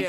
I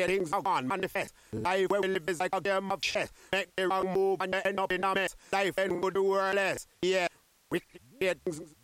Things on manifest. I will live as like a damn of chess. Make the wrong move and end up in a mess. Life and go do or less. Yeah. Wicked things.